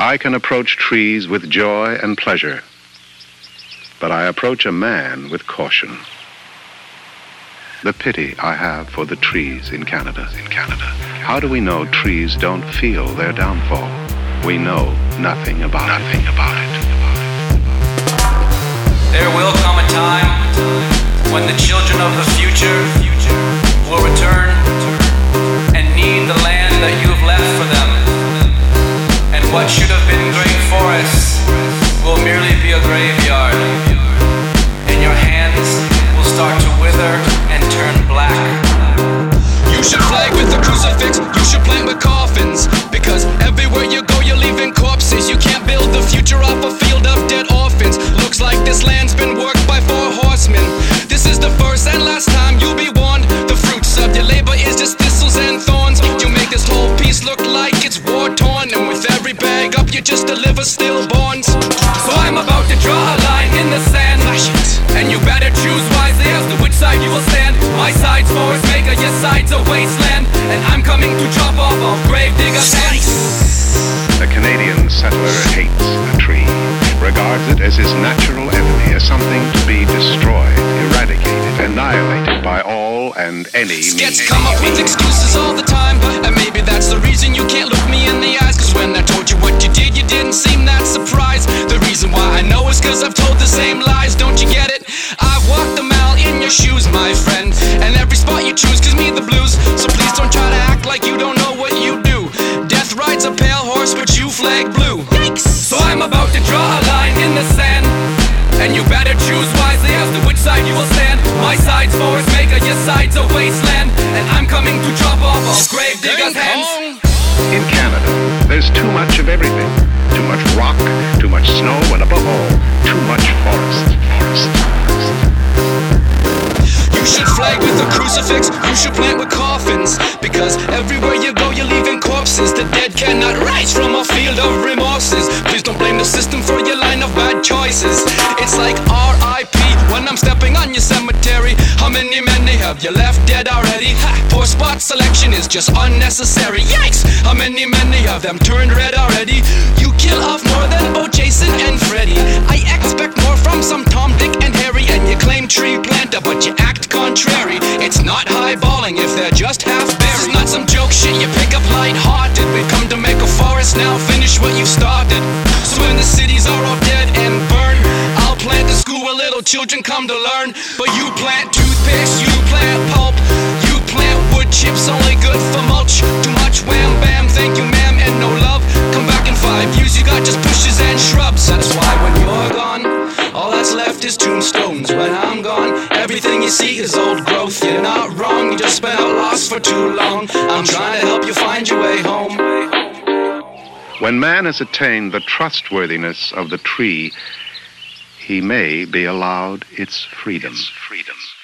I can approach trees with joy and pleasure, but I approach a man with caution. The pity I have for the trees in Canada. How do we know trees don't feel their downfall? We know nothing about it. There will come a time when the children of the future will return and need the land that you have left for them. And what should have been great forests will merely be a graveyard. And your hands will start to wither and turn black. You should flag with the crucifix, you should plant with coffins, because everywhere you go you're leaving corpses. You can't build the future off a field of dead orphans. Looks like this land's been worked by 4 horsemen. This is the first and last time you'll be warned. The fruits of your labor is just thistles and thorns. You make this whole piece look like it's war-torn, and with every bag up you just deliver stillborns. So I'm about to draw a line in the sand, and you better choose wisely as to which side you will stand. My side's forest maker, your side's a wasteland, and I'm coming to chop off all gravedigger's hands. The Canadian settler hates the tree, regards it as his natural enemy, as something to be destroyed, eradicated, annihilated by all and any means. Skits come up with excuses all the time, and maybe that's the reason you can't look me in the eyes, 'cause when I told you what you didn't seem that surprised. The reason why I know is 'cause I've told the same lies. Don't you get it? I've walked the mile in your shoes, my friend, and every spot you choose gives me the blues. So please don't try to act like you don't know what you do. Death rides a pale horse, but you flag blue. Yikes! So I'm about to draw a line in the sand, and you better choose wisely as to which side you will stand. My side's forest maker, your side's a wasteland, and I'm coming to chop off all gravedigger's hands. In Canada, there's too much of everything. Too much rock, too much snow, and above all, too much forest. You should flag with a crucifix, you should plant with coffins, because everywhere you go you're leaving corpses. The dead cannot rise from a field of remorses. Please don't blame the system for your line of bad choices. It's like R.I.P. when I'm stepping on your cemetery. How many men they have you left dead already? Ha! Poor spot selection is just unnecessary. Yikes! How many men they have them turned red already? You kill off more than Bo, Jason, and Freddy. I expect more from some Tom, Dick, and Harry. And you claim tree planter, but you act contrary. It's not highballing if they're just half buried. This is not some joke shit you pick up lighthearted. We've come to make a forest now, finish what you started. So when the cities are all dead and burned, I'll plant the school where little children come to learn. But you plant toothpaste, you plant pulp, you plant wood chips, only good for mulch. Too much wham bam, thank you ma'am, and no love. Come back in 5 years, you got just bushes and shrubs. That's why when you're gone, all that's left is tombstones. When I'm gone, everything you see is old growth. You're not wrong, you just been out lost for too long. I'm trying to help you find your way home. When man has attained the trustworthiness of the tree, he may be allowed its freedom.